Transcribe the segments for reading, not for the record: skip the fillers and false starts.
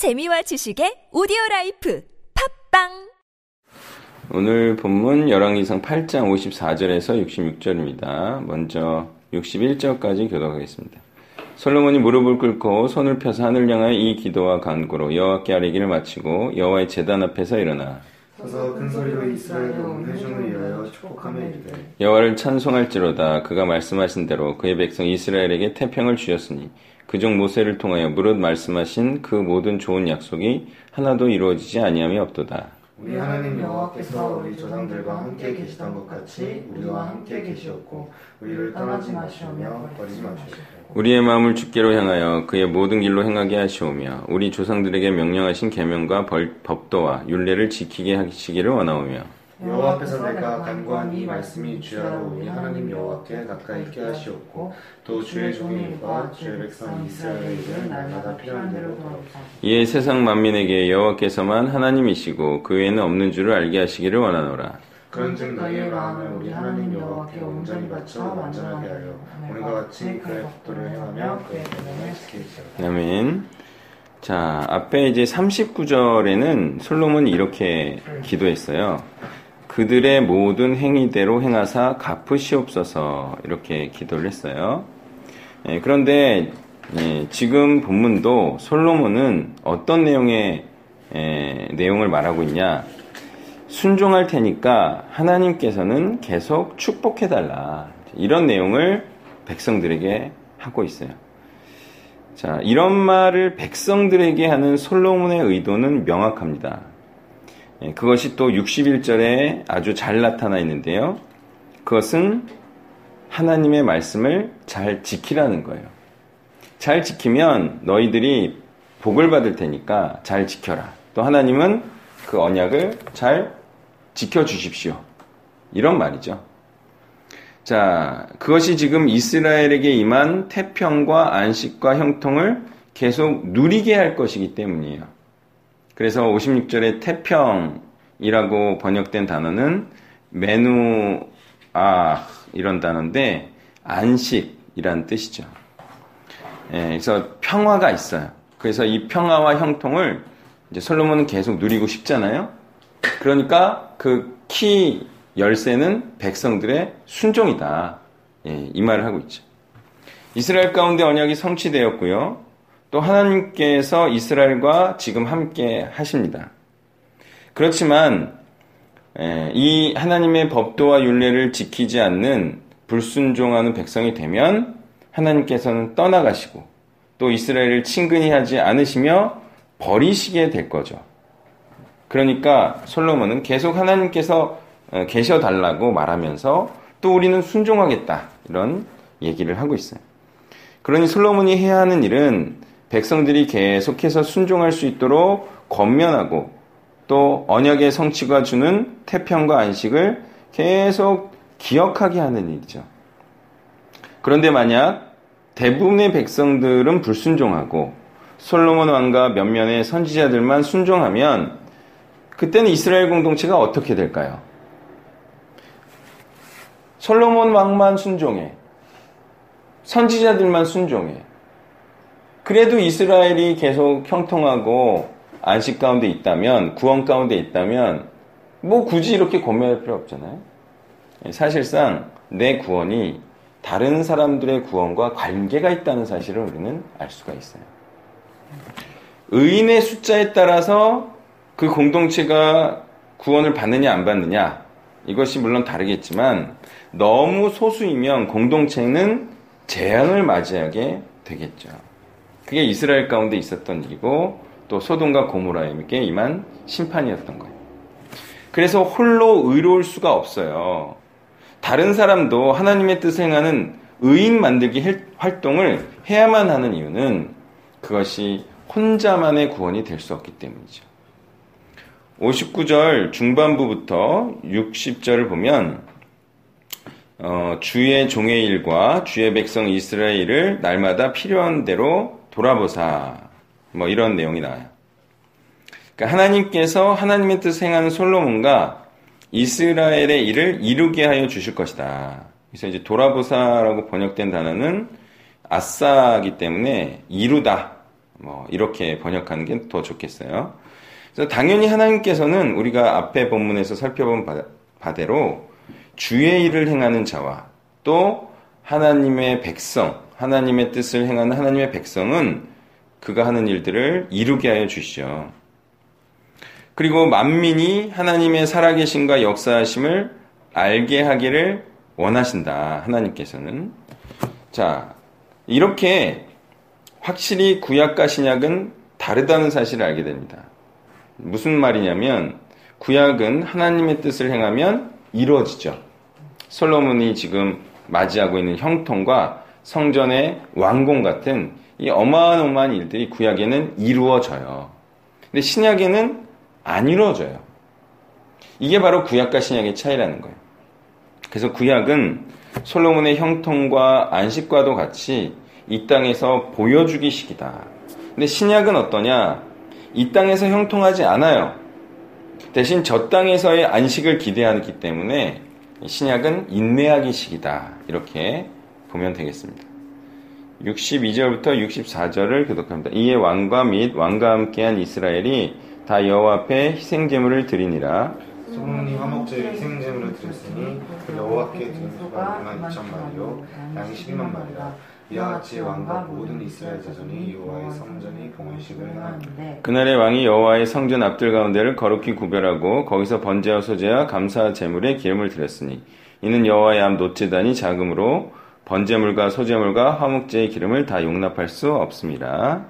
재미와 지식의 오디오라이프 팝빵. 오늘 본문 열왕기상 8장 54절에서 66절입니다. 먼저 61절까지 교독하겠습니다. 솔로몬이 무릎을 꿇고 손을 펴서 하늘 향하여 이 기도와 간구로 여호와께 아뢰기를 마치고 여호와의 제단 앞에서 일어나 서서 큰 소리로 이스라엘의 온 회중을 위하여 축복하며 이르되 여호와를 찬송할지로다. 그가 말씀하신 대로 그의 백성 이스라엘에게 태평을 주셨으니 그중 모세를 통하여 무릇 말씀하신 그 모든 좋은 약속이 하나도 이루어지지 아니함이 없도다. 우리 하나님 여호와께서 우리 조상들과 함께 계시던 것 같이 우리와 함께 계시었고 우리를 떠나지 마시오며 버리지 마시옵소서. 우리의 마음을 주께로 향하여 그의 모든 길로 행하게 하시오며 우리 조상들에게 명령하신 계명과 법도와 율례를 지키게 하시기를 원하오며 여호와 앞에서 내가 간구한 이 말씀이 주야로 우리 하나님 여호와께 가까이 있게 하시옵고 또 주의 종일과 주의 백성 이스라엘의 일은 날마다 필요한 대로 돌아옵소서. 이에 세상 만민에게 여호와께서만 하나님이시고 그 외에는 없는 줄을 알게 하시기를 원하노라. 그런즉 너희의 마음을 우리 하나님 여호와께 온전히 바쳐 완전하게 하여 오늘과 같이 그의 법도를 행하며 그의 계명을 지킬지어다. 아멘. 자, 앞에 이제 39절에는 솔로몬이 이렇게 기도했어요. 그들의 모든 행위대로 행하사 갚으시옵소서. 이렇게 기도를 했어요. 그런데 지금 본문도 솔로몬은 어떤 내용의 내용을 말하고 있냐. 순종할 테니까 하나님께서는 계속 축복해달라. 이런 내용을 백성들에게 하고 있어요. 자, 이런 말을 백성들에게 하는 솔로몬의 의도는 명확합니다. 그것이 또 61절에 아주 잘 나타나 있는데요. 그것은 하나님의 말씀을 잘 지키라는 거예요. 잘 지키면 너희들이 복을 받을 테니까 잘 지켜라. 또 하나님은 그 언약을 잘 지켜주십시오. 이런 말이죠. 자, 그것이 지금 이스라엘에게 임한 태평과 안식과 형통을 계속 누리게 할 것이기 때문이에요. 그래서 56절의 태평이라고 번역된 단어는 메누아 이런 단어인데 안식이란 뜻이죠. 예, 그래서 평화가 있어요. 그래서 이 평화와 형통을 이제 솔로몬은 계속 누리고 싶잖아요. 그러니까 그 키 열쇠는 백성들의 순종이다. 예, 이 말을 하고 있죠. 이스라엘 가운데 언약이 성취되었고요. 또 하나님께서 이스라엘과 지금 함께 하십니다. 그렇지만 이 하나님의 법도와 율례를 지키지 않는 불순종하는 백성이 되면 하나님께서는 떠나가시고 또 이스라엘을 친근히 하지 않으시며 버리시게 될 거죠. 그러니까 솔로몬은 계속 하나님께서 계셔달라고 말하면서 또 우리는 순종하겠다 이런 얘기를 하고 있어요. 그러니 솔로몬이 해야 하는 일은 백성들이 계속해서 순종할 수 있도록 권면하고 또 언약의 성취가 주는 태평과 안식을 계속 기억하게 하는 일이죠. 그런데 만약 대부분의 백성들은 불순종하고 솔로몬 왕과 몇몇의 선지자들만 순종하면 그때는 이스라엘 공동체가 어떻게 될까요? 솔로몬 왕만 순종해. 선지자들만 순종해. 그래도 이스라엘이 계속 형통하고 안식 가운데 있다면, 구원 가운데 있다면, 뭐 굳이 이렇게 고민할 필요 없잖아요. 사실상 내 구원이 다른 사람들의 구원과 관계가 있다는 사실을 우리는 알 수가 있어요. 의인의 숫자에 따라서 그 공동체가 구원을 받느냐 안 받느냐, 이것이 물론 다르겠지만 너무 소수이면 공동체는 재앙을 맞이하게 되겠죠. 그게 이스라엘 가운데 있었던 일이고 또 소돔과 고모라에게 임한 심판이었던 거예요. 그래서 홀로 의로울 수가 없어요. 다른 사람도 하나님의 뜻을 행하는 의인 만들기 활동을 해야만 하는 이유는 그것이 혼자만의 구원이 될 수 없기 때문이죠. 59절 중반부부터 60절을 보면 주의 종의 일과 주의 백성 이스라엘을 날마다 필요한 대로 돌아보사 뭐 이런 내용이 나와요. 그러니까 하나님께서 하나님의 뜻을 행하는 솔로몬과 이스라엘의 일을 이루게 하여 주실 것이다. 그래서 이제 돌아보사라고 번역된 단어는 아싸기 때문에 이루다 뭐 이렇게 번역하는 게 더 좋겠어요. 그래서 당연히 하나님께서는 우리가 앞에 본문에서 살펴본 바대로 주의 일을 행하는 자와 또 하나님의 백성, 하나님의 뜻을 행하는 하나님의 백성은 그가 하는 일들을 이루게 하여 주시죠. 그리고 만민이 하나님의 살아계심과 역사하심을 알게 하기를 원하신다. 하나님께서는. 자, 이렇게 확실히 구약과 신약은 다르다는 사실을 알게 됩니다. 무슨 말이냐면 구약은 하나님의 뜻을 행하면 이루어지죠. 솔로몬이 지금 맞이하고 있는 형통과 성전의 완공 같은 이 어마어마한 일들이 구약에는 이루어져요. 근데 신약에는 안 이루어져요. 이게 바로 구약과 신약의 차이라는 거예요. 그래서 구약은 솔로몬의 형통과 안식과도 같이 이 땅에서 보여주기식이다. 근데 신약은 어떠냐? 이 땅에서 형통하지 않아요. 대신 저 땅에서의 안식을 기대하기 때문에 신약은 인내하기식이다. 이렇게 보면 되겠습니다. 62절부터 64절을 교독합니다. 이에 왕과 및 왕과 함께한 이스라엘이 다 여호와 앞에 희생제물을 드리니라. 솔로몬이 화목제의 희생제물을 드렸으니 그 여호와께 드린 소가 12,000마리요 양이 100,000마리라. 이와 같이 왕과 모든 이스라엘 자손이 여호와의 성전의 봉헌식을 행하는데 그날에 왕이 여호와의 성전 앞뜰 가운데를 거룩히 구별하고 거기서 번제와 소제와 감사 제물에 기름을 드렸으니 이는 여호와의 암 놋제단이 자금으로 번제물과 소제물과 화목제의 기름을 다 용납할 수 없습니다.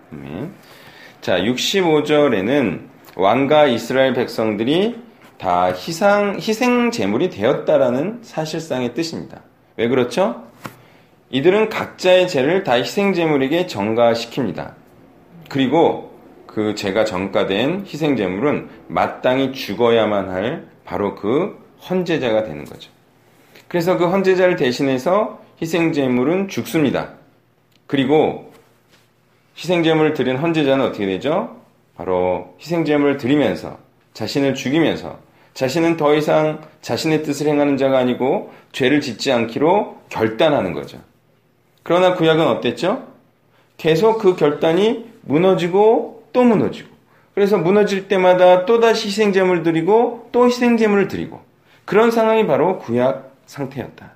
자, 65절에는 왕과 이스라엘 백성들이 다 희생 제물이 되었다라는 사실상의 뜻입니다. 왜 그렇죠? 이들은 각자의 죄를 다 희생 제물에게 전가시킵니다. 그리고 그 죄가 전가된 희생 제물은 마땅히 죽어야만 할 바로 그 헌제자가 되는 거죠. 그래서 그 헌제자를 대신해서 희생제물은 죽습니다. 그리고 희생제물을 드린 헌제자는 어떻게 되죠? 바로 희생제물을 드리면서 자신을 죽이면서 자신은 더 이상 자신의 뜻을 행하는 자가 아니고 죄를 짓지 않기로 결단하는 거죠. 그러나 구약은 어땠죠? 계속 그 결단이 무너지고 또 무너지고 그래서 무너질 때마다 또다시 희생제물을 드리고 또 희생제물을 드리고 그런 상황이 바로 구약 상태였다.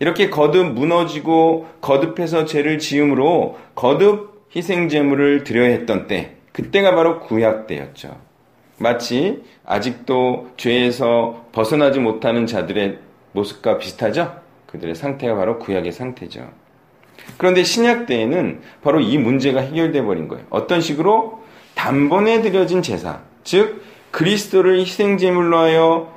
이렇게 거듭 무너지고 거듭해서 죄를 지음으로 거듭 희생제물을 드려야 했던 때 그때가 바로 구약 때였죠. 마치 아직도 죄에서 벗어나지 못하는 자들의 모습과 비슷하죠. 그들의 상태가 바로 구약의 상태죠. 그런데 신약 때에는 바로 이 문제가 해결돼 버린 거예요. 어떤 식으로? 단번에 드려진 제사, 즉 그리스도를 희생제물로 하여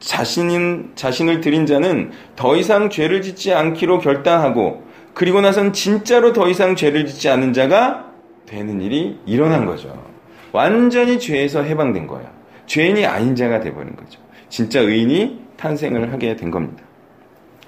자신을 드린 자는 더 이상 죄를 짓지 않기로 결단하고 그리고 나선 진짜로 더 이상 죄를 짓지 않은 자가 되는 일이 일어난 거죠. 완전히 죄에서 해방된 거예요. 죄인이 아닌 자가 돼버린 거죠. 진짜 의인이 탄생을 하게 된 겁니다.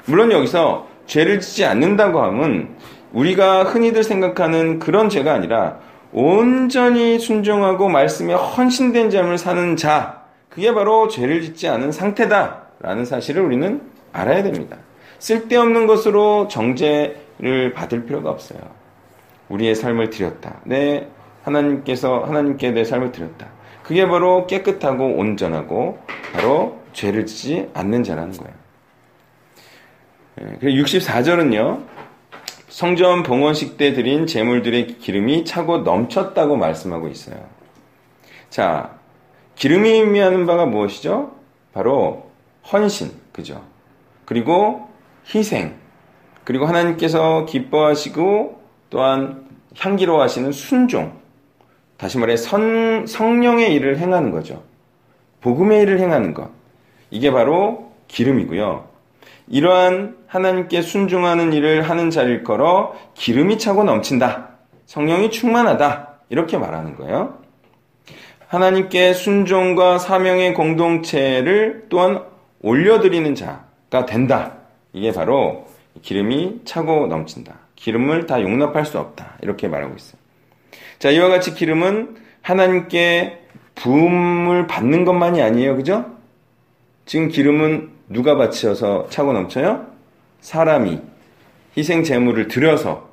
물론 여기서 죄를 짓지 않는다고 하면 우리가 흔히들 생각하는 그런 죄가 아니라 온전히 순종하고 말씀에 헌신된 삶을 사는 자, 그게 바로 죄를 짓지 않은 상태다라는 사실을 우리는 알아야 됩니다. 쓸데없는 것으로 정죄를 받을 필요가 없어요. 우리의 삶을 드렸다. 하나님께 내 삶을 드렸다. 그게 바로 깨끗하고 온전하고 바로 죄를 짓지 않는 자라는 거예요. 그리고 64절은요. 성전 봉헌식 때 드린 제물들의 기름이 차고 넘쳤다고 말씀하고 있어요. 자, 기름이 의미하는 바가 무엇이죠? 바로 헌신, 그죠? 그리고 희생, 그리고 하나님께서 기뻐하시고 또한 향기로워하시는 순종, 다시 말해 성령의 일을 행하는 거죠. 복음의 일을 행하는 것, 이게 바로 기름이고요. 이러한 하나님께 순종하는 일을 하는 자를 걸어 기름이 차고 넘친다, 성령이 충만하다, 이렇게 말하는 거예요. 하나님께 순종과 사명의 공동체를 또한 올려드리는 자가 된다. 이게 바로 기름이 차고 넘친다. 기름을 다 용납할 수 없다. 이렇게 말하고 있어요. 자, 이와 같이 기름은 하나님께 부음을 받는 것만이 아니에요. 그죠? 지금 기름은 누가 바치어서 차고 넘쳐요? 사람이 희생 제물을 드려서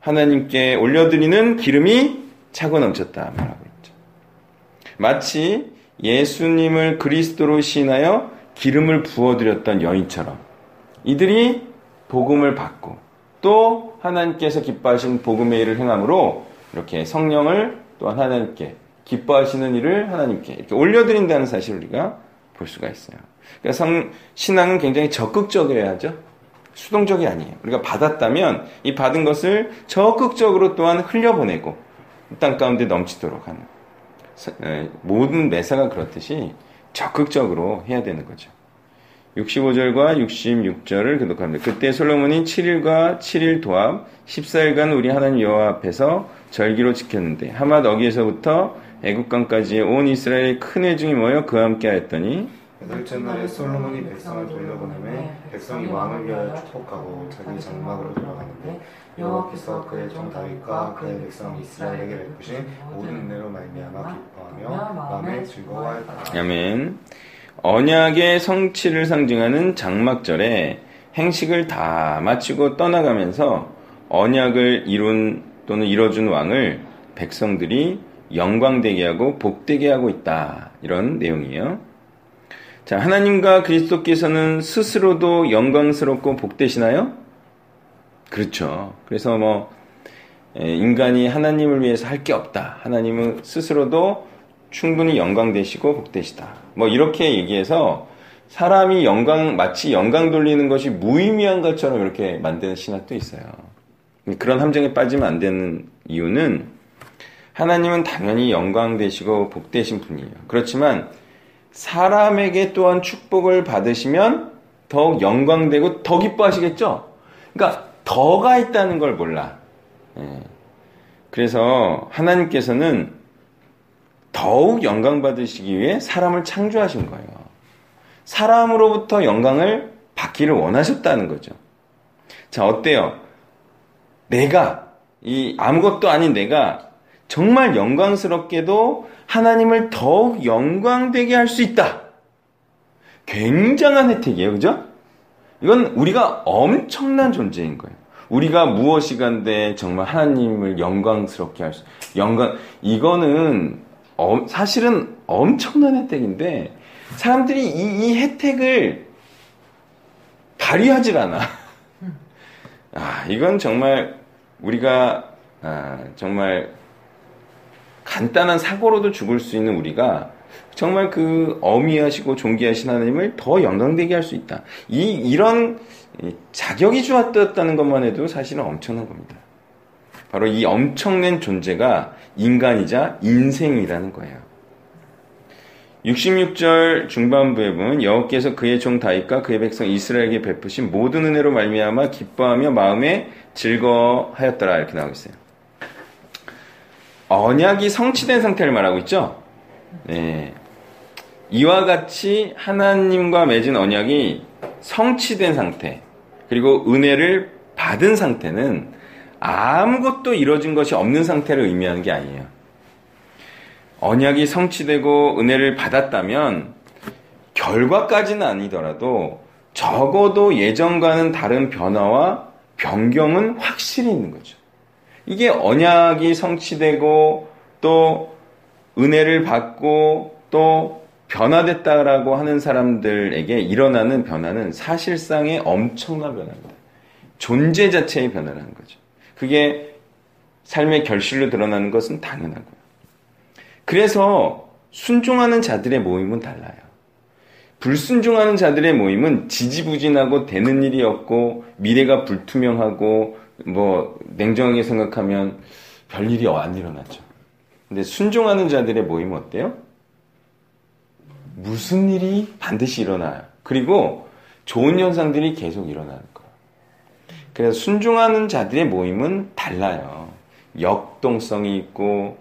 하나님께 올려드리는 기름이 차고 넘쳤다 말하고 있죠. 마치 예수님을 그리스도로 시인하여 기름을 부어드렸던 여인처럼 이들이 복음을 받고 또 하나님께서 기뻐하신 복음의 일을 행함으로 이렇게 성령을 또한 하나님께 기뻐하시는 일을 하나님께 이렇게 올려드린다는 사실을 우리가 볼 수가 있어요. 그러니까 신앙은 굉장히 적극적이어야 하죠. 수동적이 아니에요. 우리가 받았다면 이 받은 것을 적극적으로 또한 흘려보내고 땅 가운데 넘치도록 하는 모든 매사가 그렇듯이 적극적으로 해야 되는 거죠. 65절과 66절을 교독합니다. 그때 솔로몬이 7일과 7일 도합 14일간 우리 하나님 여호와 앞에서 절기로 지켰는데 하맛 어귀에서부터 애국강까지의 온 이스라엘의 큰 회중이 모여 그와 함께 하였더니 여덟째 날에 솔로몬이 백성을 돌려보내매 백성이 왕을 위하여 축복하고 자기 장막으로 들어가는데 여호와께서 그의 종 다윗과 그의 백성 이스라엘에게 베푸신 모든 은혜로 말미암아 기뻐하며 마음에 즐거워하였다. 아멘. 언약의 성취를 상징하는 장막절에 행식을 다 마치고 떠나가면서 언약을 이룬 또는 이뤄준 왕을 백성들이 영광되게 하고 복되게 하고 있다. 이런 내용이에요. 자, 하나님과 그리스도께서는 스스로도 영광스럽고 복되시나요? 그렇죠. 그래서 인간이 하나님을 위해서 할 게 없다. 하나님은 스스로도 충분히 영광되시고 복되시다. 이렇게 얘기해서 사람이 마치 영광 돌리는 것이 무의미한 것처럼 이렇게 만드는 신학도 있어요. 그런 함정에 빠지면 안 되는 이유는 하나님은 당연히 영광되시고 복되신 분이에요. 그렇지만 사람에게 또한 축복을 받으시면 더욱 영광되고 더 기뻐하시겠죠? 그러니까 더가 있다는 걸 몰라. 그래서 하나님께서는 더욱 영광받으시기 위해 사람을 창조하신 거예요. 사람으로부터 영광을 받기를 원하셨다는 거죠. 자, 어때요? 아무것도 아닌 내가 정말 영광스럽게도 하나님을 더욱 영광되게 할 수 있다. 굉장한 혜택이에요. 그죠? 이건 우리가 엄청난 존재인 거예요. 우리가 무엇이간데 정말 하나님을 영광스럽게 할 수, 이거는 사실은 엄청난 혜택인데 사람들이 이 혜택을 발휘하질 않아. 이건 정말 우리가 정말 간단한 사고로도 죽을 수 있는 우리가 정말 그 어미하시고 존귀하신 하나님을 더 영광되게 할 수 있다. 이런 자격이 주어졌다는 것만 해도 사실은 엄청난 겁니다. 바로 이 엄청난 존재가 인간이자 인생이라는 거예요. 66절 중반부에 보면 여호와께서 그의 종 다윗과 그의 백성 이스라엘에게 베푸신 모든 은혜로 말미암아 기뻐하며 마음에 즐거워하였더라 이렇게 나오고 있어요. 언약이 성취된 상태를 말하고 있죠. 네. 이와 같이 하나님과 맺은 언약이 성취된 상태 그리고 은혜를 받은 상태는 아무것도 이루어진 것이 없는 상태를 의미하는 게 아니에요. 언약이 성취되고 은혜를 받았다면 결과까지는 아니더라도 적어도 예전과는 다른 변화와 변경은 확실히 있는 거죠. 이게 언약이 성취되고 또 은혜를 받고 또 변화됐다라고 하는 사람들에게 일어나는 변화는 사실상의 엄청난 변화입니다. 존재 자체의 변화라는 거죠. 그게 삶의 결실로 드러나는 것은 당연하고요. 그래서 순종하는 자들의 모임은 달라요. 불순종하는 자들의 모임은 지지부진하고 되는 일이 없고 미래가 불투명하고 냉정하게 생각하면 별일이 안 일어나죠. 근데 순종하는 자들의 모임은 어때요? 무슨 일이 반드시 일어나요. 그리고 좋은 현상들이 계속 일어나는 거예요. 그래서 순종하는 자들의 모임은 달라요. 역동성이 있고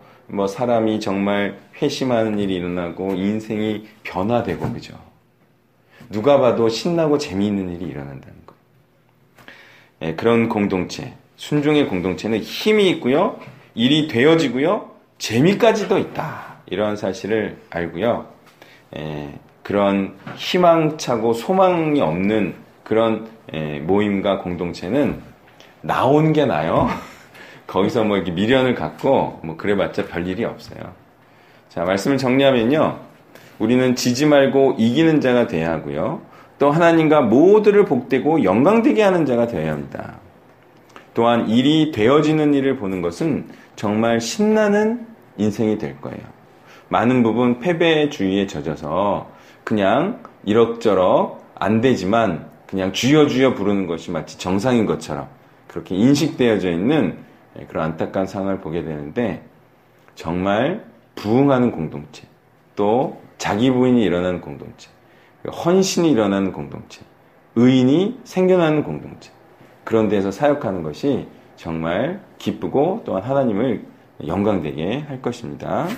사람이 정말 회심하는 일이 일어나고 인생이 변화되고 그죠. 누가 봐도 신나고 재미있는 일이 일어난다는 거예요. 예, 그런 공동체, 순종의 공동체는 힘이 있고요. 일이 되어지고요. 재미까지도 있다. 이러한 사실을 알고요. 그런 희망차고 소망이 없는 그런 모임과 공동체는 나온 게 나요. 거기서 뭐 이렇게 미련을 갖고 뭐 그래봤자 별일이 없어요. 자, 말씀을 정리하면요. 우리는 지지 말고 이기는 자가 돼야 하고요. 또 하나님과 모두를 복되고 영광되게 하는 자가 되어야 합니다. 또한 일이 되어지는 일을 보는 것은 정말 신나는 인생이 될 거예요. 많은 부분 패배의 주의에 젖어서 그냥 이럭저럭 안 되지만 그냥 주여 부르는 것이 마치 정상인 것처럼 그렇게 인식되어져 있는 그런 안타까운 상황을 보게 되는데, 정말 부흥하는 공동체, 또 자기 부인이 일어나는 공동체, 헌신이 일어나는 공동체, 의인이 생겨나는 공동체, 그런 데서 사역하는 것이 정말 기쁘고 또한 하나님을 영광되게 할 것입니다.